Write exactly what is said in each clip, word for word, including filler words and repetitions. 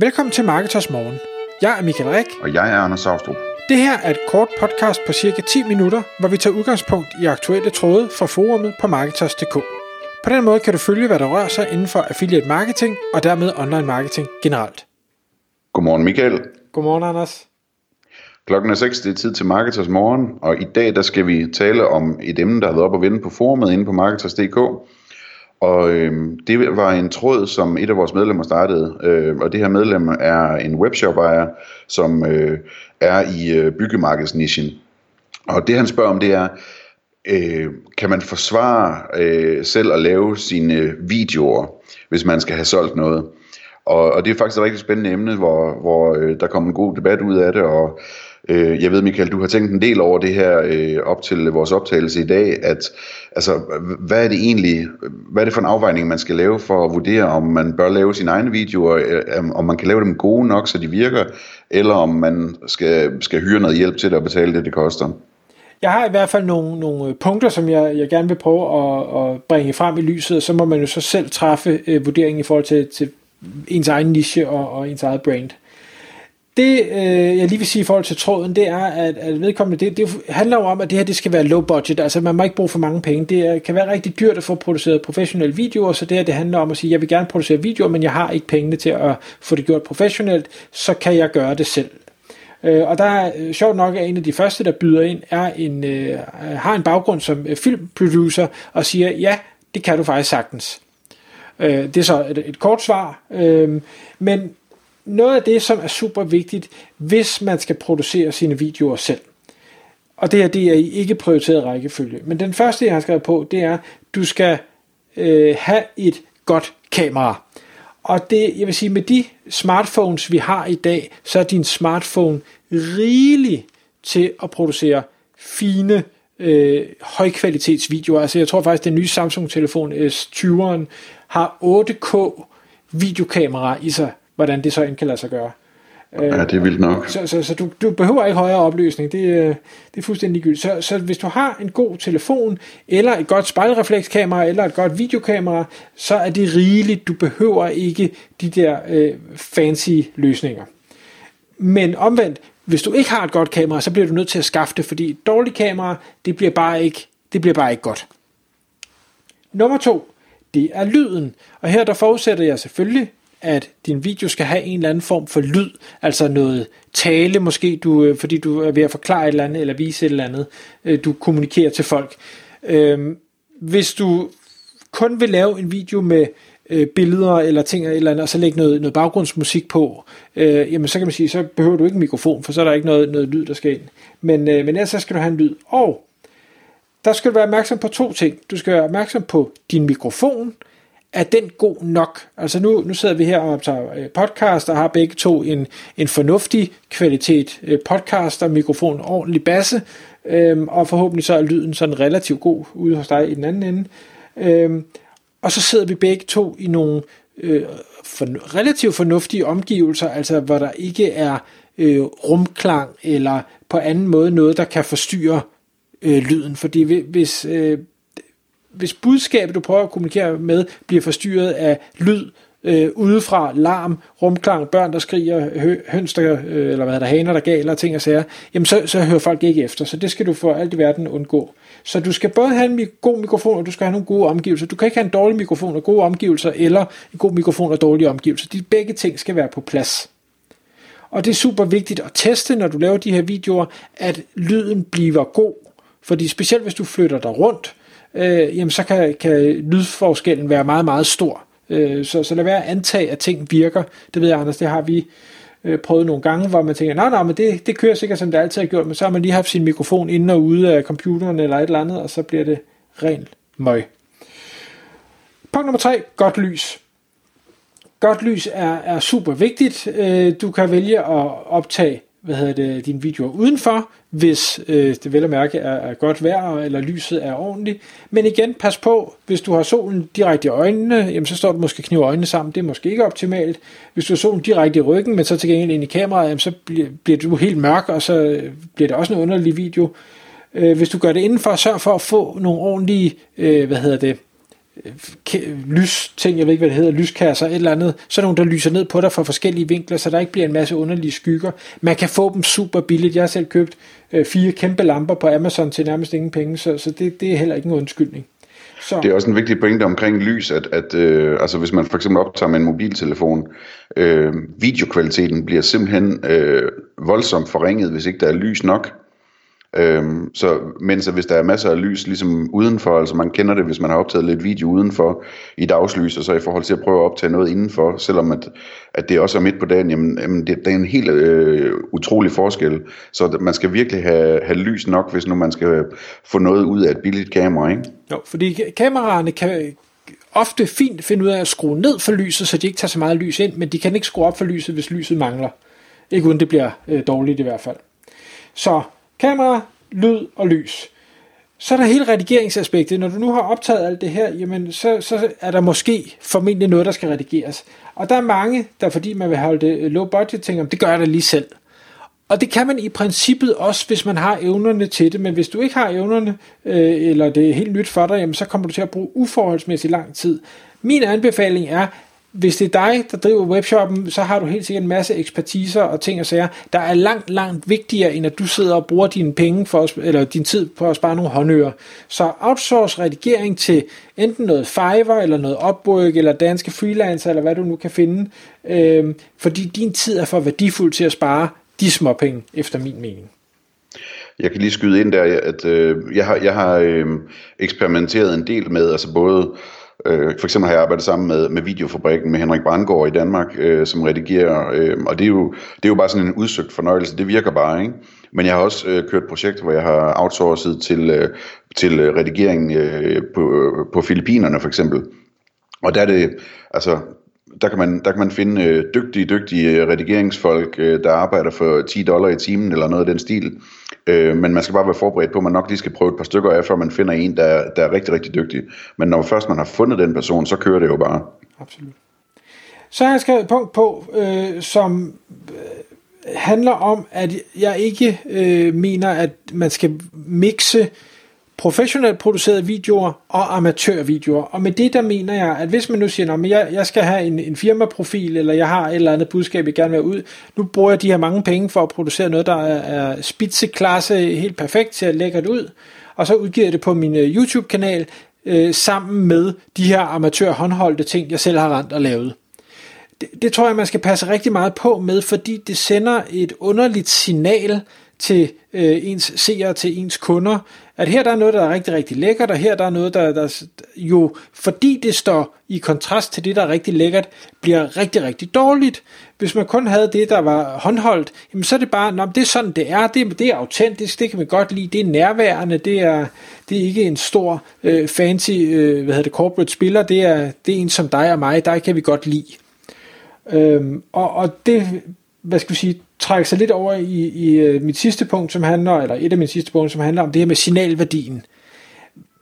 Velkommen til Marketers Morgen. Jeg er Mikael Riek. Og jeg er Anders Savstrup. Det her er et kort podcast på cirka ti minutter, hvor vi tager udgangspunkt i aktuelle tråde fra forumet på Marketers punktum d k. På den måde kan du følge, hvad der rører sig inden for affiliate marketing og dermed online marketing generelt. Godmorgen Mikael. Godmorgen Anders. Klokken er seks, det er tid til Marketers Morgen, og i dag der skal vi tale om et emne, der har været op og vende på forumet inde på Marketers punktum d k. Og øh, det var en tråd, som et af vores medlemmer startede, øh, og det her medlem er en webshop-ejer, som øh, er i øh, byggemarkedsnichen. Og det han spørger om, det er, øh, kan man forsvare øh, selv at lave sine videoer, hvis man skal have solgt noget? Og, og det er faktisk et rigtig spændende emne, hvor, hvor øh, der kom en god debat ud af det, og jeg ved, Mikael, du har tænkt en del over det her øh, op til vores optagelse i dag, at altså, hvad er det egentlig, hvad er det for en afvejning, man skal lave for at vurdere, om man bør lave sine egne videoer, øh, om man kan lave dem gode nok, så de virker, eller om man skal, skal hyre noget hjælp til det og betale det, det koster? Jeg har i hvert fald nogle, nogle punkter, som jeg, jeg gerne vil prøve at, at bringe frem i lyset, og så må man jo så selv træffe øh, vurderingen i forhold til, til ens egen niche og, og ens eget brand. Det, øh, jeg lige vil sige i forhold til tråden, det er, at, at vedkommende, det, det handler jo om, at det her det skal være low budget, altså man må ikke bruge for mange penge. Det er, kan være rigtig dyrt at få produceret professionelle videoer, så det her det handler om at sige, jeg vil gerne producere videoer, men jeg har ikke pengene til at få det gjort professionelt, så kan jeg gøre det selv. Øh, og der er sjovt nok, at en af de første, der byder ind, er en, øh, har en baggrund som filmproducer og siger, ja, det kan du faktisk sagtens. Øh, det er så et, et kort svar, øh, men noget af det, som er super vigtigt, hvis man skal producere sine videoer selv, og det her det er i ikke prioriteret rækkefølge, men den første, jeg har skrevet på, det er, du skal øh, have et godt kamera. Og det, jeg vil sige, med de smartphones, vi har i dag, så er din smartphone rigelig til at producere fine, øh, højkvalitetsvideoer. Altså jeg tror faktisk, den nye Samsung-telefon S tyve har otte K videokamera i sig. Hvordan det så end kan lade sig gøre. Ja, det er vildt nok. Så, så, så du, du behøver ikke højere opløsning, det, det er fuldstændig gyldigt. Så, så hvis du har en god telefon, eller et godt spejlreflekskamera, eller et godt videokamera, så er det rigeligt, du behøver ikke de der øh, fancy løsninger. Men omvendt, hvis du ikke har et godt kamera, så bliver du nødt til at skaffe det, fordi et dårligt kamera, det bliver bare ikke, det bliver bare ikke godt. Nummer to, det er lyden. Og her der forudsætter jeg selvfølgelig, at din video skal have en eller anden form for lyd, altså noget tale måske, du, fordi du er ved at forklare et eller andet, eller vise et eller andet, du kommunikerer til folk. Hvis du kun vil lave en video med billeder eller ting eller andet, og så lægge noget, noget baggrundsmusik på, jamen så kan man sige, så behøver du ikke en mikrofon, for så er der ikke noget, noget lyd, der skal ind. Men, men ellers så skal du have en lyd. Og der skal du være opmærksom på to ting. Du skal være opmærksom på din mikrofon. Er den god nok? Altså nu, nu sidder vi her og optager podcast, og har begge to en, en fornuftig kvalitet podcast, og mikrofonen ordentlig basse, øhm, og forhåbentlig så er lyden sådan relativt god ude hos dig i den anden ende. Øhm, og så sidder vi begge to i nogle øh, for, relativt fornuftige omgivelser, altså hvor der ikke er øh, rumklang, eller på anden måde noget, der kan forstyrre øh, lyden. Fordi hvis... Øh, Hvis budskabet, du prøver at kommunikere med, bliver forstyrret af lyd øh, udefra, larm, rumklang, børn, der skriger, hø, høns, der, øh, eller hvad der haner, der galer, ting og sager, jamen så, så hører folk ikke efter. Så det skal du for alt i verden undgå. Så du skal både have en mi- god mikrofon, og du skal have nogle gode omgivelser. Du kan ikke have en dårlig mikrofon og gode omgivelser, eller en god mikrofon og dårlige omgivelser. De begge ting skal være på plads. Og det er super vigtigt at teste, når du laver de her videoer, at lyden bliver god. Fordi specielt hvis du flytter dig rundt, Øh, jamen så kan, kan lydforskellen være meget, meget stor. Øh, så, så lad være at antage, at ting virker. Det ved jeg, Anders, det har vi øh, prøvet nogle gange, hvor man tænker, nej, nej, men det, det kører sikkert, som det altid har gjort, men så har man lige haft sin mikrofon inde og ude af computeren eller et eller andet, og så bliver det rent møg. Punkt nummer tre, godt lys. Godt lys er, er super vigtigt. Øh, du kan vælge at optage hvad hedder det, dine videoer udenfor, hvis øh, det vel at mærke er, er godt vejr, eller lyset er ordentligt. Men igen, pas på, hvis du har solen direkte i øjnene, jamen så står du måske knive øjnene sammen, det er måske ikke optimalt. Hvis du har solen direkte i ryggen, men så til gengæld ind i kameraet, jamen så bliver, bliver du helt mørk, og så bliver det også en underlig video. Øh, hvis du gør det indenfor, sørg for at få nogle ordentlige, øh, hvad hedder det, lys ting, jeg ved ikke hvad det hedder, lyskasser, et eller andet, så er nogen, der lyser ned på dig fra forskellige vinkler, så der ikke bliver en masse underlige skygger. Man kan få dem super billigt. Jeg har selv købt øh, fire kæmpe lamper på Amazon til nærmest ingen penge, så, så det, det er heller ikke en undskyldning. Så. Det er også en vigtig pointe omkring lys, at, at øh, altså hvis man for eksempel optager med en mobiltelefon, øh, videokvaliteten bliver simpelthen øh, voldsomt forringet, hvis ikke der er lys nok. Øhm, så mens hvis der er masser af lys ligesom udenfor, altså man kender det, hvis man har optaget lidt video udenfor i dagslys, og så i forhold til at prøve at optage noget indenfor, selvom at, at det også er midt på dagen, jamen, jamen det, det er en helt øh, utrolig forskel, så man skal virkelig have, have lys nok, hvis nu man skal få noget ud af et billigt kamera, ikke? Jo, fordi kameraerne kan ofte fint finde ud af at skrue ned for lyset, så de ikke tager så meget lys ind, men de kan ikke skrue op for lyset, hvis lyset mangler, ikke uden det bliver øh, dårligt i hvert fald. Så kamera, lyd og lys. Så er der hele redigeringsaspektet. Når du nu har optaget alt det her, jamen så, så er der måske formentlig noget, der skal redigeres. Og der er mange, der fordi man vil holde det low budget, tænker, det gør jeg da lige selv. Og det kan man i princippet også, hvis man har evnerne til det. Men hvis du ikke har evnerne, øh, eller det er helt nyt for dig, jamen, så kommer du til at bruge uforholdsmæssigt lang tid. Min anbefaling er, hvis det er dig, der driver webshoppen, så har du helt sikkert en masse ekspertiser og ting og sager, der er langt, langt vigtigere, end at du sidder og bruger dine penge for at, eller din tid på at spare nogle håndører. Så outsource redigering til enten noget Fiverr, eller noget Upwork, eller danske freelancer, eller hvad du nu kan finde, øh, fordi din tid er for værdifuld til at spare de små penge, efter min mening. Jeg kan lige skyde ind der, at øh, jeg har, jeg har øh, eksperimenteret en del med, altså både for eksempel har jeg arbejdet sammen med, med videofabrikken med Henrik Brandgaard i Danmark, øh, som redigerer, øh, og det er, jo, det er jo bare sådan en udsøgt fornøjelse, det virker bare, ikke? Men jeg har også øh, kørt projekter, hvor jeg har outsourcet til, øh, til redigeringen øh, på, på Filippinerne for eksempel, og der er det, altså der kan man, der kan man finde øh, dygtige, dygtige redigeringsfolk, øh, der arbejder for ti dollar i timen eller noget af den stil. Øh, men man skal bare være forberedt på, at man nok lige skal prøve et par stykker af, før man finder en, der, der er rigtig, rigtig dygtig. Men når først man har fundet den person, så kører det jo bare. Absolut. Så har jeg skrevet et punkt på, øh, som øh, handler om, at jeg ikke øh, mener, at man skal mixe professionelt producerede videoer og amatørvideoer. Og med det der mener jeg, at hvis man nu siger, at jeg, jeg skal have en, en firmaprofil, eller jeg har et eller andet budskab, jeg gerne vil ud, nu bruger jeg de her mange penge for at producere noget, der er, er spitseklasse, helt perfekt til at lægge det ud, og så udgiver jeg det på min YouTube-kanal, øh, sammen med de her amatør-håndholdte ting, jeg selv har rent og lavet. Det, det tror jeg, man skal passe rigtig meget på med, fordi det sender et underligt signal til øh, ens seere, til ens kunder, at her der er noget, der er rigtig, rigtig lækkert, og her der er noget, der, der jo, fordi det står i kontrast til det, der er rigtig lækkert, bliver rigtig, rigtig dårligt. Hvis man kun havde det, der var håndholdt, jamen så er det bare, nå, det er sådan, det er, det, det er autentisk, det kan man godt lide, det er nærværende, det er, det er ikke en stor øh, fancy øh, hvad hedder det, corporate spiller, det er, det er en som dig og mig, der kan vi godt lide. Øhm, og, og det, hvad skal vi sige, trække sig lidt over i, i mit sidste punkt, som handler, eller et af mine sidste punkter, som handler om det her med signalværdien.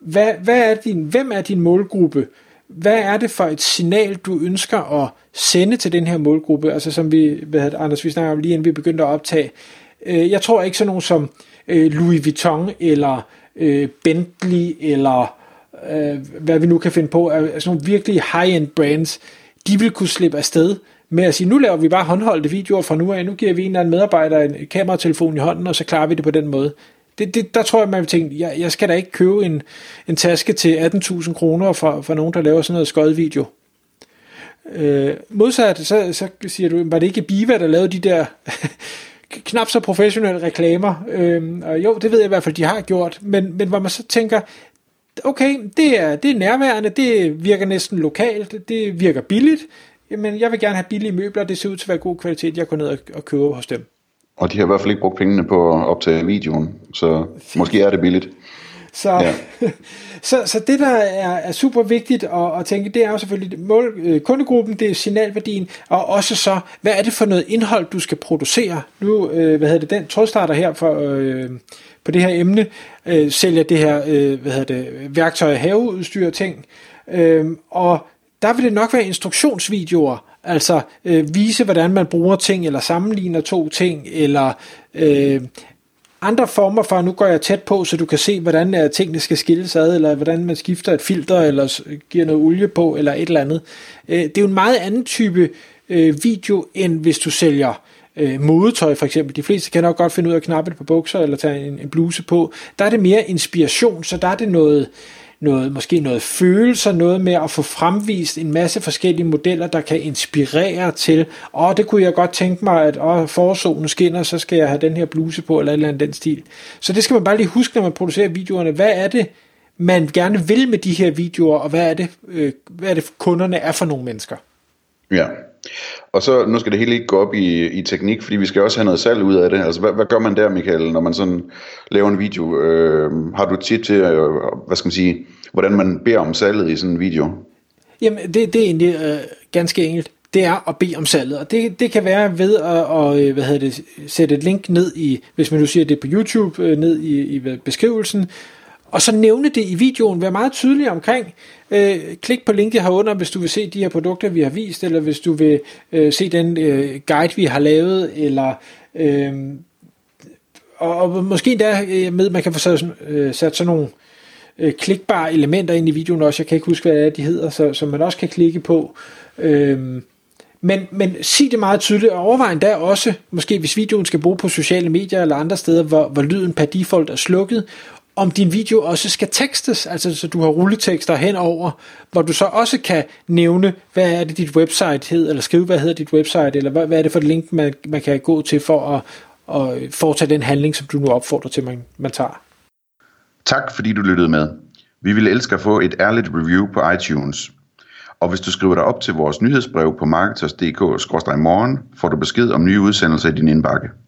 Hvad, hvad er din, hvem er din målgruppe? Hvad er det for et signal, du ønsker at sende til den her målgruppe? Altså som vi, hvad hedder, Anders, vi snakker om lige inden vi begyndte at optage. Jeg tror ikke sådan nogen som Louis Vuitton, eller Bentley, eller hvad vi nu kan finde på, er sådan nogle virkelig high-end brands, de vil kunne slippe afsted med at sige, nu laver vi bare håndholdte videoer fra nu af, nu giver vi en eller anden medarbejder en kameratelefon i hånden, og så klarer vi det på den måde. Det, det, der tror jeg, man vil tænke, jeg, jeg skal da ikke købe en, en taske til atten tusind kroner fra, fra nogen, der laver sådan noget skød video. Øh, modsat, så, så siger du, var det ikke Biva, der lavede de der knap så professionelle reklamer? Øh, og jo, det ved jeg i hvert fald, de har gjort, men, men hvor man så tænker, okay, det er, det er nærværende, det virker næsten lokalt, det virker billigt, men jeg vil gerne have billige møbler, det ser ud til at være god kvalitet, jeg går ned og køber hos dem. Og de har i hvert fald ikke brugt pengene på at optage videoen, så måske er det billigt. Så, ja. så, så det, der er, er super vigtigt at, at tænke, det er jo selvfølgelig mål, øh, kundegruppen, det er signalværdien, og også så, hvad er det for noget indhold, du skal producere? Nu, øh, hvad hedder det, den trådstarter her for, øh, på det her emne, øh, sælger det her, øh, hvad hedder det, værktøj, haveudstyr og ting, øh, og der vil det nok være instruktionsvideoer, altså øh, vise, hvordan man bruger ting, eller sammenligner to ting, eller øh, andre former for, nu går jeg tæt på, så du kan se, hvordan tingene skal skilles ad, eller hvordan man skifter et filter, eller giver noget olie på, eller et eller andet. Det er jo en meget anden type video, end hvis du sælger modetøj for eksempel. De fleste kan nok godt finde ud af at knappe det på bukser, eller tage en bluse på. Der er det mere inspiration, så der er det noget... Noget, måske noget følelser, noget med at få fremvist en masse forskellige modeller, der kan inspirere til, åh, det kunne jeg godt tænke mig, at åh, forsolen skinner, så skal jeg have den her bluse på, eller et eller andet den stil. Så det skal man bare lige huske, når man producerer videoerne. Hvad er det, man gerne vil med de her videoer, og hvad er det, øh, hvad er det kunderne er for nogle mennesker? Ja, og så nu skal det hele ikke gå op i, i teknik, fordi vi skal også have noget salg ud af det. Altså hvad, hvad gør man der, Mikael, når man sådan laver en video? Øh, har du tip til, øh, hvad skal man sige, hvordan man beder om salget i sådan en video? Jamen det, det er egentlig øh, ganske enkelt. Det er at bede om salget, og det, det kan være ved at og, hvad hedder det, sætte et link ned i, hvis man nu siger det på YouTube, ned i, i beskrivelsen. Og så nævne det i videoen, vær meget tydelig omkring. Øh, klik på linket herunder, hvis du vil se de her produkter, vi har vist, eller hvis du vil øh, se den øh, guide, vi har lavet, eller øh, og, og måske endda med, man kan få sat, øh, sat sådan nogle øh, klikbare elementer ind i videoen også. Jeg kan ikke huske, hvad de hedder, så, som man også kan klikke på. Øh, Men, men sig det meget tydeligt, og overvej endda også, måske hvis videoen skal bruge på sociale medier eller andre steder, hvor, hvor lyden per default er slukket, om din video også skal tekstes, altså så du har rulletekster henover, hvor du så også kan nævne, hvad er det dit website hed, eller skrive, hvad hedder dit website, eller hvad, hvad er det for et link, man, man kan gå til for at, at foretage den handling, som du nu opfordrer til, man, man tager. Tak fordi du lyttede med. Vi ville elske at få et ærligt review på iTunes. Og hvis du skriver dig op til vores nyhedsbrev på marketers punktum d k skråstreg morgen, får du besked om nye udsendelser i din indbakke.